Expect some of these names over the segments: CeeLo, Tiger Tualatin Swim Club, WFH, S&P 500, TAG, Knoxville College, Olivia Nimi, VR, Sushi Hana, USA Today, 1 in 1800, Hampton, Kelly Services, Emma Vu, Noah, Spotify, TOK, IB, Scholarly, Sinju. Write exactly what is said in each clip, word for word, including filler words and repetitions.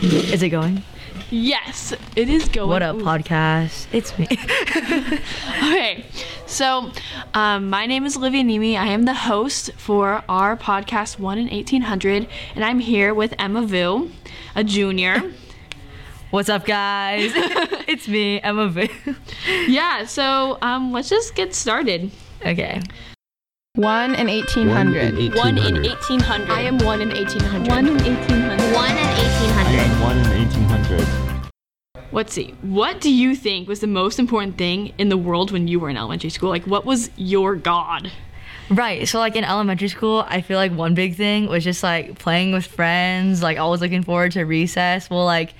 Is it going? Yes, it is going. What up, Ooh. Podcast? It's me. Okay, so um, my name is Olivia Nimi. I am the host for our podcast one in eighteen hundred, and I'm here with Emma Vu, a junior. What's up, guys? It's me, Emma Vu. Yeah, so um, let's just get started. Okay. one in eighteen hundred. one in eighteen hundred. I am one in eighteen hundred. one in eighteen hundred. one in eighteen hundred. I am one in eighteen hundred. Let's see. What do you think was the most important thing in the world when you were in elementary school? Like, what was your god? Right. So, like, in elementary school, I feel like one big thing was just, like, playing with friends, like, always looking forward to recess. Well, like,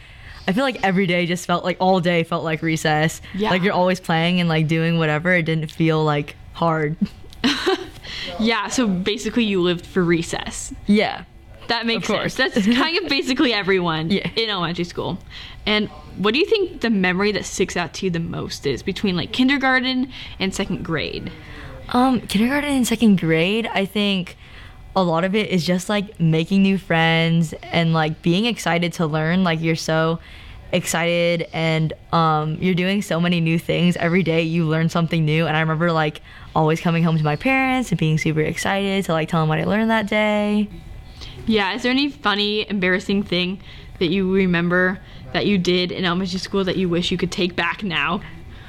I feel like every day just felt like, all day felt like recess. Yeah. Like, you're always playing and, like, doing whatever. It didn't feel, like, hard. Yeah, so basically you lived for recess. Yeah. That makes sense. That's kind of basically everyone yeah. in elementary school. And what do you think the memory that sticks out to you the most is between, like, kindergarten and second grade? Um, kindergarten and second grade, I think a lot of it is just, like, making new friends and, like, being excited to learn. Like, you're so excited and um you're doing so many new things every day. You learn something new, and I remember, like, always coming home to my parents and being super excited to, like, tell them what I learned that day. Yeah. Is there any funny, embarrassing thing that you remember that you did in elementary school that you wish you could take back now?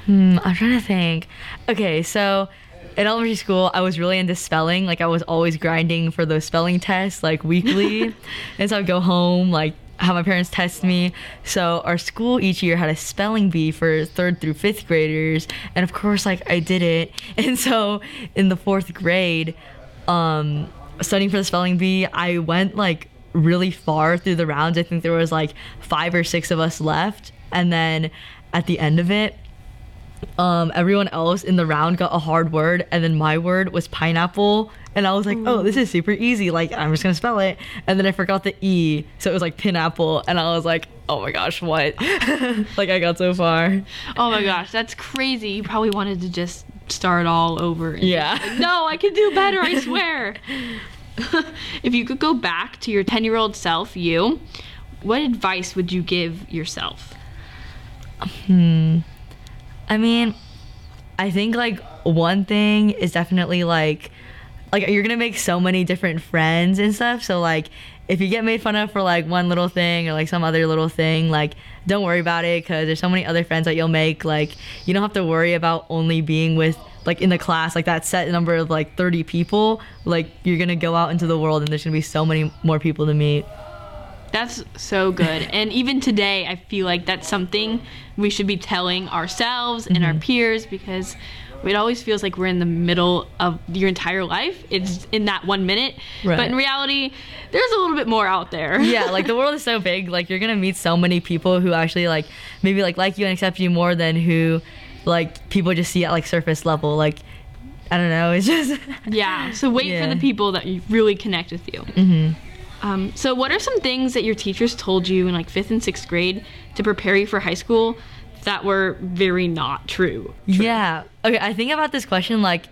hmm, I'm trying to think. Okay, so in elementary school, I was really into spelling. Like, I was always grinding for those spelling tests, like, weekly. And so I'd go home, like, how my parents test me. So our school each year had a spelling bee for third through fifth graders, and of course, like, I did it. And so in the fourth grade, um studying for the spelling bee, I went, like, really far through the rounds. I think there was, like, five or six of us left, and then at the end of it, um everyone else in the round got a hard word, and then my word was pineapple. And I was like, oh, this is super easy. Like, I'm just going to spell it. And then I forgot the E. So it was, like, pineapple. And I was like, oh, my gosh, what? Like, I got so far. Oh, my gosh. That's crazy. You probably wanted to just start all over. And yeah. Like, no, I can do better, I swear. If you could go back to your ten-year-old self, you, what advice would you give yourself? Hmm. I mean, I think, like, one thing is definitely, like, like, you're gonna make so many different friends and stuff. So, like, if you get made fun of for, like, one little thing or, like, some other little thing, like, don't worry about it, because there's so many other friends that you'll make. Like, you don't have to worry about only being with, like, in the class, like, that set number of, like, thirty people. Like, you're gonna go out into the world, and there's gonna be so many more people to meet. That's so good. And even today, I feel like that's something we should be telling ourselves and mm-hmm. our peers, because it always feels like we're in the middle of your entire life. It's in that one minute. Right. But in reality, there's a little bit more out there. Yeah, like, the world is so big. Like, you're going to meet so many people who actually, like, maybe, like, like you and accept you more than who, like, people just see at, like, surface level. Like, I don't know. It's just... yeah, so wait yeah. for the people that really connect with you. Mm-hmm. Um, so what are some things that your teachers told you in, like, fifth and sixth grade to prepare you for high school that were very not true, true? Yeah. Okay, I think about this question, like,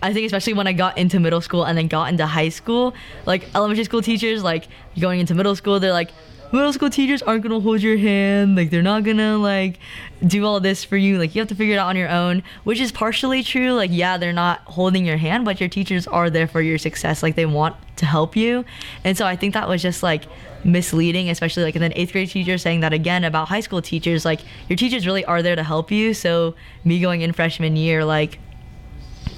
I think especially when I got into middle school and then got into high school, like, elementary school teachers, like, going into middle school, they're like, middle school teachers aren't gonna hold your hand, like, they're not gonna, like, do all this for you, like, you have to figure it out on your own, which is partially true. Like, yeah, they're not holding your hand, but your teachers are there for your success. Like, they want to help you. And so I think that was just, like, misleading, especially, like, and then eighth grade teachers saying that again about high school teachers. Like, your teachers really are there to help you. So me going in freshman year, like,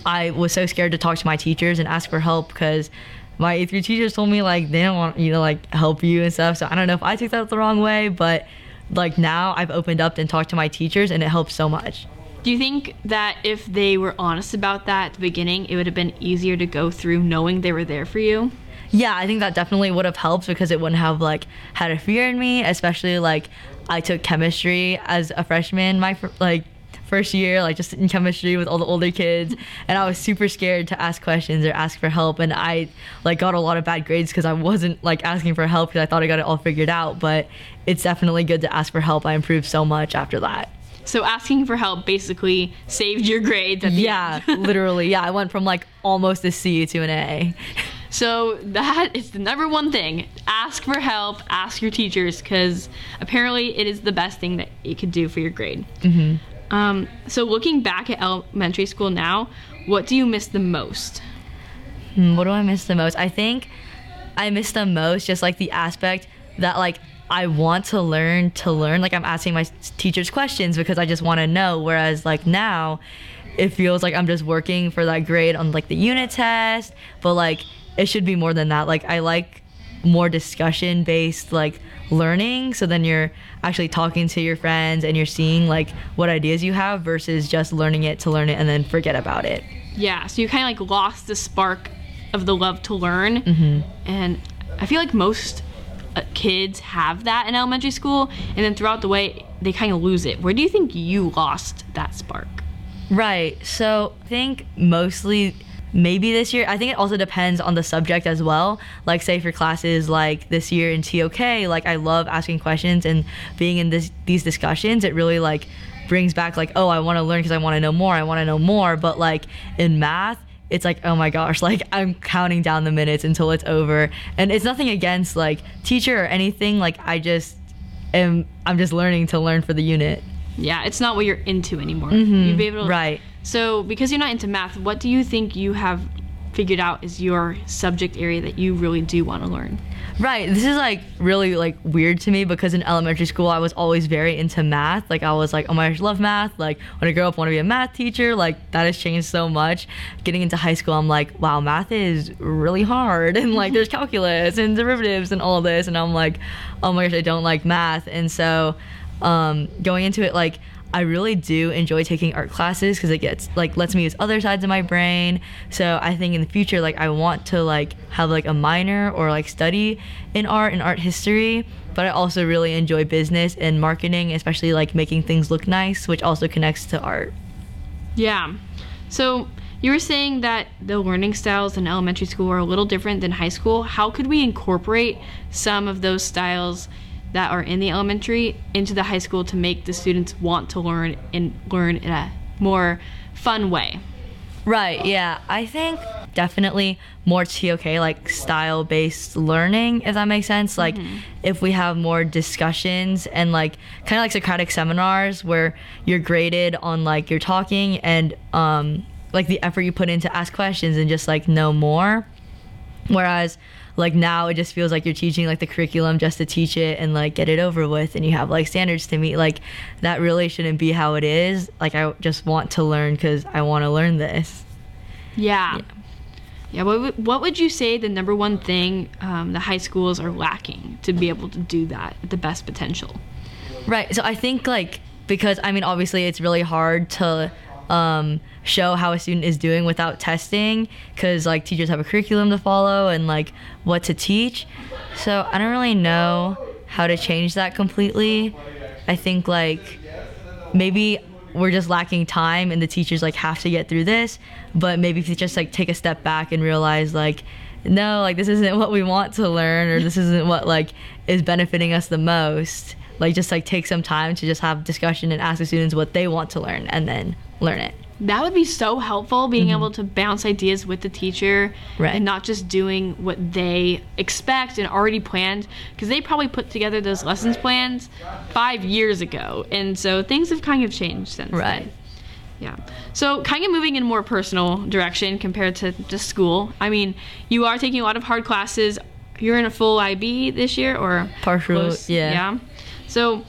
I was so scared to talk to my teachers and ask for help, because my eighth grade teachers told me, like, they don't want you to, like, help you and stuff. So I don't know if I took that the wrong way, but, like, now I've opened up and talked to my teachers, and it helps so much. Do you think that if they were honest about that at the beginning, it would have been easier to go through knowing they were there for you? Yeah, I think that definitely would have helped, because it wouldn't have, like, had a fear in me, especially, like, I took chemistry as a freshman, my, fr- like, first year, like, just in chemistry with all the older kids, and I was super scared to ask questions or ask for help, and I, like, got a lot of bad grades because I wasn't, like, asking for help, because I thought I got it all figured out. But it's definitely good to ask for help. I improved so much after that. So asking for help basically saved your grades at the yeah, end. Yeah, literally. Yeah, I went from, like, almost a C to an A. So that is the number one thing. Ask for help, ask your teachers, because apparently it is the best thing that you could do for your grade. Mm-hmm. Um, so looking back at elementary school now, what do you miss the most? Hmm, what do I miss the most? I think I miss the most just like the aspect that like I want to learn to learn. Like I'm asking my teachers questions because I just want to know. Whereas like now, it feels like I'm just working for that grade on like the unit test. But like it should be more than that. Like I like more discussion based like learning. So then you're actually talking to your friends and you're seeing like what ideas you have versus just learning it to learn it and then forget about it. Yeah, so you kind of like lost the spark of the love to learn. Mm-hmm. And I feel like most uh, kids have that in elementary school, and then throughout the way they kind of lose it. Where do you think you lost that spark? Right, so I think mostly maybe this year. I think it also depends on the subject as well. Like say for classes like this year in T O K, like I love asking questions and being in this these discussions. It really like brings back like, oh, I want to learn because I want to know more. I want to know more. But like in math, it's like, oh my gosh, like I'm counting down the minutes until it's over. And it's nothing against like teacher or anything. Like I just am, I'm just learning to learn for the unit. Yeah, it's not what you're into anymore. Mm-hmm. You'd be able to, right. So because you're not into math, what do you think you have figured out is your subject area that you really do want to learn? Right, this is like really like weird to me because in elementary school I was always very into math. Like I was like, oh my gosh, love math. Like when I grow up, I want to be a math teacher. Like that has changed so much. Getting into high school, I'm like, wow, math is really hard. And like there's calculus and derivatives and all this. And I'm like, oh my gosh, I don't like math. And so um, going into it, like, I really do enjoy taking art classes because it gets like lets me use other sides of my brain. So I think in the future, like I want to like have like a minor or like study in art and art history. But I also really enjoy business and marketing, especially like making things look nice, which also connects to art. Yeah. So you were saying that the learning styles in elementary school are a little different than high school. How could we incorporate some of those styles that are in the elementary into the high school to make the students want to learn and learn in a more fun way? Right, yeah, I think definitely more T O K, like style-based learning, if that makes sense. Like mm-hmm. if we have more discussions and like kind of like Socratic seminars where you're graded on like your talking and um, like the effort you put in to ask questions and just like know more. Whereas like now it just feels like you're teaching like the curriculum just to teach it and like get it over with, and you have like standards to meet. Like that really shouldn't be how it is. Like I just want to learn because I want to learn this. Yeah. Yeah. Yeah, what, w- what would you say the number one thing um, the high schools are lacking to be able to do that at the best potential? Right. So I think like because I mean obviously it's really hard to um show how a student is doing without testing because like teachers have a curriculum to follow and like what to teach. So I don't really know how to change that completely. I think like maybe we're just lacking time and the teachers like have to get through this, but maybe if you just like take a step back and realize like, no, like this isn't what we want to learn, or this isn't what like is benefiting us the most. Like just like take some time to just have discussion and ask the students what they want to learn and then learn it. That would be so helpful, being mm-hmm. able to bounce ideas with the teacher, right. And not just doing what they expect and already planned, because they probably put together those lessons plans five years ago, and so things have kind of changed since right. then. Yeah. So kind of moving in a more personal direction compared to just school. I mean, you are taking a lot of hard classes. You're in a full I B this year, or partial? Close, yeah. Yeah. So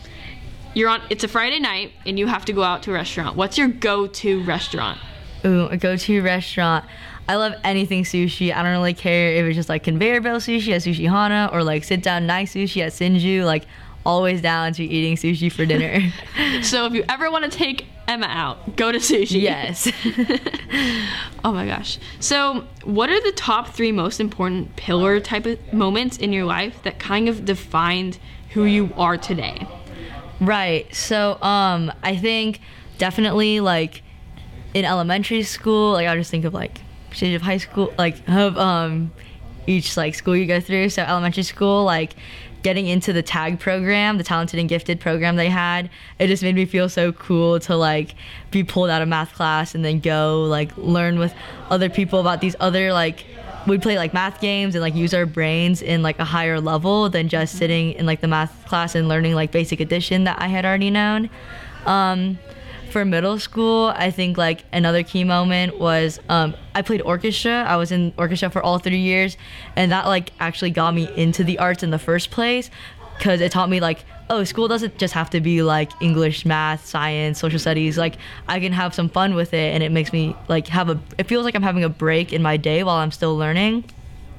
you're on, it's a Friday night and you have to go out to a restaurant. What's your go-to restaurant? Ooh, a go-to restaurant. I love anything sushi. I don't really care if it's just like conveyor belt sushi at Sushi Hana or like sit down nice sushi at Sinju. Like always down to eating sushi for dinner. So if you ever want to take Emma out, go to sushi. Yes. Oh my gosh. So what are the top three most important pillar type of moments in your life that kind of defined who you are today? Right, so um, I think definitely like in elementary school, like I just think of like stage of high school, like of um, each like school you go through. So elementary school, like getting into the TAG program, the talented and gifted program they had, it just made me feel so cool to like be pulled out of math class and then go like learn with other people about these other like we'd play like math games and like use our brains in like a higher level than just sitting in like the math class and learning like basic addition that I had already known. Um, for middle school, I think like another key moment was um, I played orchestra. I was in orchestra for all three years, and that like actually got me into the arts in the first place, because it taught me like, oh, school doesn't just have to be like English, math, science, social studies. Like I can have some fun with it, and it makes me like have a. It feels like I'm having a break in my day while I'm still learning.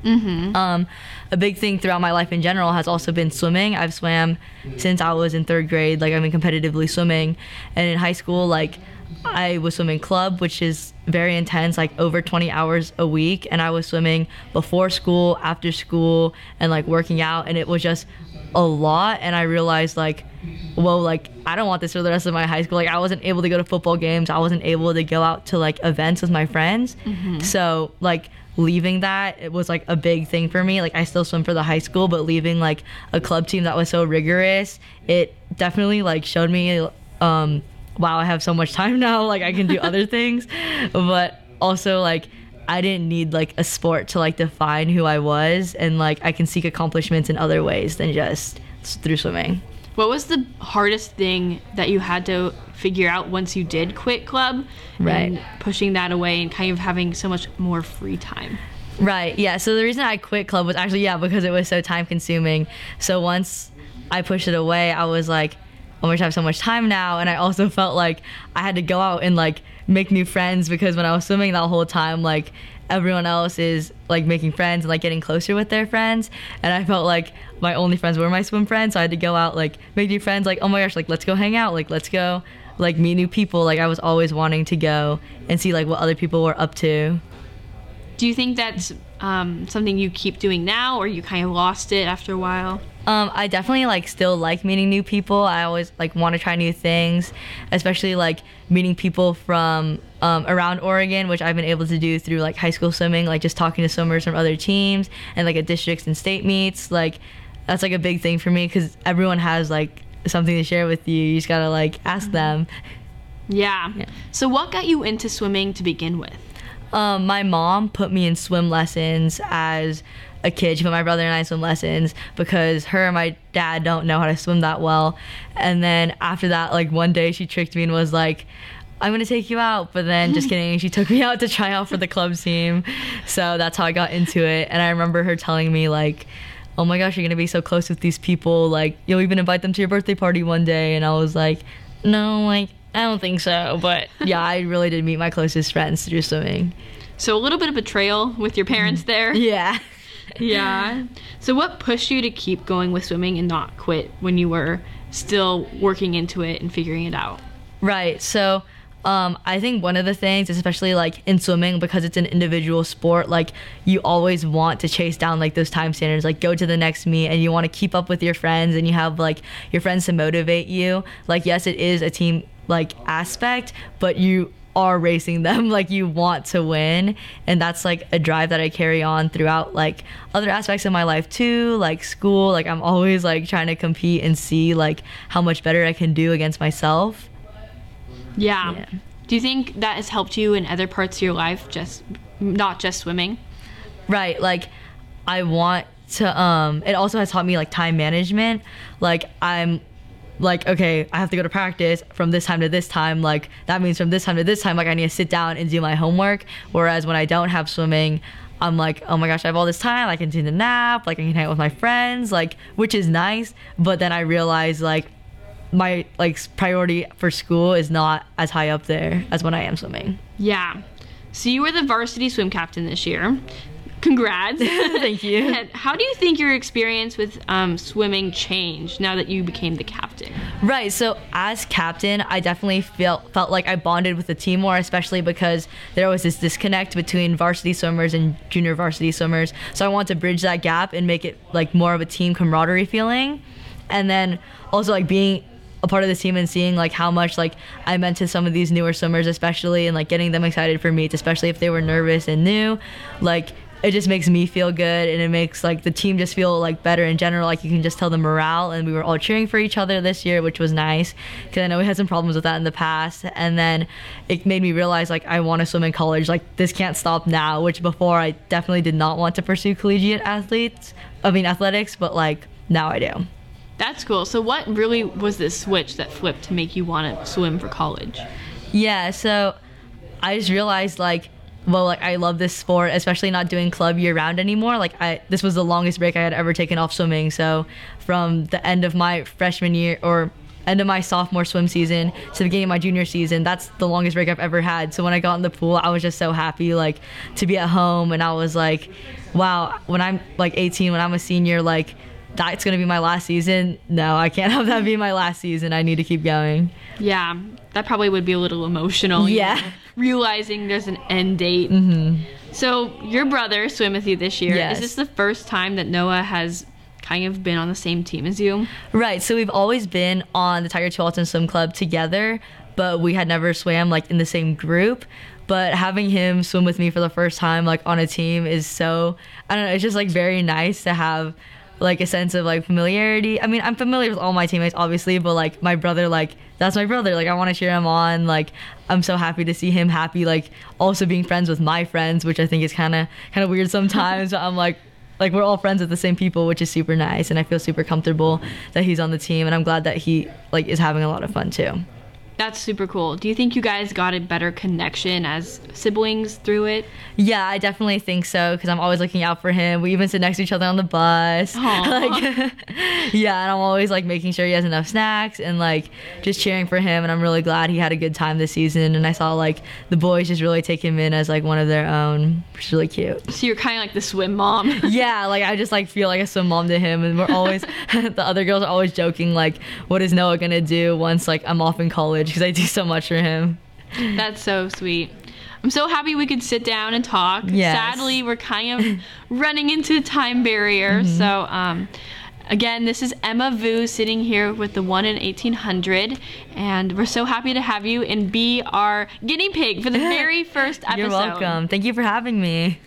Mm-hmm. Um, a big thing throughout my life in general has also been swimming. I've swam since I was in third grade. Like I've been competitively swimming, and in high school, like I was swimming club, which is very intense, like over twenty hours a week. And I was swimming before school, after school, and like working out, and it was just a lot. And I realized like, whoa, like I don't want this for the rest of my high school. Like I wasn't able to go to football games. I wasn't able to go out to like events with my friends. Mm-hmm. So like leaving that, it was like a big thing for me. Like I still swim for the high school, but leaving like a club team that was so rigorous, it definitely like showed me, um, wow, I have so much time now. Like I can do other things, but also like I didn't need like a sport to like define who I was, and like I can seek accomplishments in other ways than just through swimming. What was the hardest thing that you had to figure out once you did quit club, right, and pushing that away and kind of having so much more free time? Right, yeah, so the reason I quit club was actually, yeah, because it was so time consuming. So once I pushed it away, I was like, oh my gosh, I have so much time now. And I also felt like I had to go out and like make new friends, because when I was swimming that whole time, like everyone else is like making friends and like getting closer with their friends, and I felt like my only friends were my swim friends. So I had to go out, like make new friends, like, oh my gosh, like let's go hang out, like let's go like meet new people. Like I was always wanting to go and see like what other people were up to. Do you think that's um, something you keep doing now, or you kind of lost it after a while? Um, I definitely like still like meeting new people. I always like want to try new things, especially like meeting people from um, around Oregon, which I've been able to do through like high school swimming, like just talking to swimmers from other teams and like at districts and state meets. Like that's like a big thing for me, because everyone has like something to share with you. You just gotta like ask them. Yeah. yeah. So what got you into swimming to begin with? Um, my mom put me in swim lessons as a kid. She put my brother and I in swim lessons because her and my dad don't know how to swim that well. And then after that, like one day she tricked me and was like, I'm gonna take you out. But then, just kidding, she took me out to try out for the club team. So that's how I got into it. And I remember her telling me like, oh my gosh, you're gonna be so close with these people. Like you'll even invite them to your birthday party one day. And I was like, no, like I don't think so, but yeah, I really did meet my closest friends through swimming. So a little bit of betrayal with your parents there. Yeah. yeah. So what pushed you to keep going with swimming and not quit when you were still working into it and figuring it out? Right. So um, I think one of the things, especially like in swimming, because it's an individual sport, like you always want to chase down like those time standards, like go to the next meet, and you want to keep up with your friends, and you have like your friends to motivate you. Like, yes, it is a team like aspect, but you are racing them, like you want to win, and that's like a drive that I carry on throughout like other aspects of my life too, like school. Like I'm always like trying to compete and see like how much better I can do against myself. Yeah. yeah. Do you think that has helped you in other parts of your life, just not just swimming? Right, like I want to um it also has taught me like time management. Like I'm like, okay, I have to go to practice from this time to this time. Like that means from this time to this time, like I need to sit down and do my homework. Whereas when I don't have swimming, I'm like, oh my gosh, I have all this time. I can take a nap. Like I can hang out with my friends, like, which is nice. But then I realize like my like priority for school is not as high up there as when I am swimming. Yeah. So you were the varsity swim captain this year. Congrats. Thank you. And how do you think your experience with um, swimming changed now that you became the captain? Right, so as captain, I definitely felt felt like I bonded with the team more, especially because there was this disconnect between varsity swimmers and junior varsity swimmers. So I wanted to bridge that gap and make it like more of a team camaraderie feeling. And then also like being a part of this team and seeing like how much like I meant to some of these newer swimmers, especially, and like getting them excited for meets, especially if they were nervous and new. Like it just makes me feel good, and it makes like the team just feel like better in general. Like you can just tell the morale, and we were all cheering for each other this year, which was nice, because I know we had some problems with that in the past. And then it made me realize like I want to swim in college, like this can't stop now, which before I definitely did not want to pursue collegiate athletes I mean athletics, but like now I do. That's cool. So what really was this switch that flipped to make you want to swim for college? Yeah, so I just realized like, well, like I love this sport, especially not doing club year round anymore. Like I, this was the longest break I had ever taken off swimming. So from the end of my freshman year or end of my sophomore swim season to the beginning of my junior season, that's the longest break I've ever had. So when I got in the pool, I was just so happy like to be at home. And I was like, wow, when I'm like eighteen, when I'm a senior, like that's gonna be my last season. No, I can't have that be my last season. I need to keep going. Yeah, that probably would be a little emotional. Yeah. You know, realizing there's an end date. Mm-hmm. So your brother swam with you this year. Yes. Is this the first time that Noah has kind of been on the same team as you? Right, so we've always been on the Tiger Tualatin Swim Club together, but we had never swam like in the same group. But having him swim with me for the first time like on a team is so, I don't know, it's just like very nice to have like a sense of like familiarity. I mean, I'm familiar with all my teammates obviously, but like my brother, like that's my brother, like I want to cheer him on. Like I'm so happy to see him happy, like also being friends with my friends, which I think is kind of kind of weird sometimes. But I'm like like we're all friends with the same people, which is super nice, and I feel super comfortable that he's on the team, and I'm glad that he like is having a lot of fun too. That's super cool. Do you think you guys got a better connection as siblings through it? Yeah, I definitely think so, because I'm always looking out for him. We even sit next to each other on the bus. Like, yeah, and I'm always like making sure he has enough snacks and like just cheering for him. And I'm really glad he had a good time this season. And I saw like the boys just really take him in as like one of their own, which is really cute. So you're kind of like the swim mom. Yeah, like I just like feel like a swim mom to him. And we're always, the other girls are always joking like, what is Noah gonna do once like I'm off in college? Because I do so much for him. That's so sweet. I'm so happy we could sit down and talk. Yes. Sadly, we're kind of running into the time barrier. Mm-hmm. So, um, again, this is Emma Vu sitting here with the one in eighteen hundred. And we're so happy to have you and be our guinea pig for the very first episode. You're welcome. Thank you for having me.